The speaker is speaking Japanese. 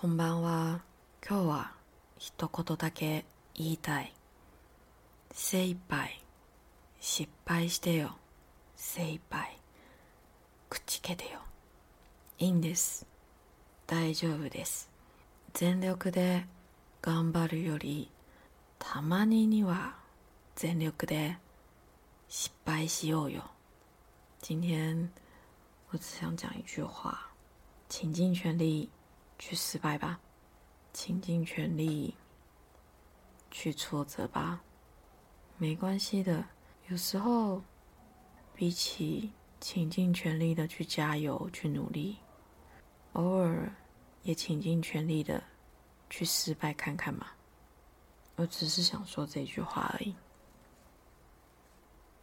こんばんは。今日は一言だけ言いたい。精一杯。失敗してよ。精一杯。くちけてよ。いいんです。大丈夫です。全力で頑張るより、たまにには全力で失败しようよ。今天我只想讲一句话，请尽全力去失败吧，请尽全力去挫折吧，没关系的。有时候比起请尽全力的去加油去努力，偶尔也请尽全力的去失败看看嘛。我只是想说这句话而已。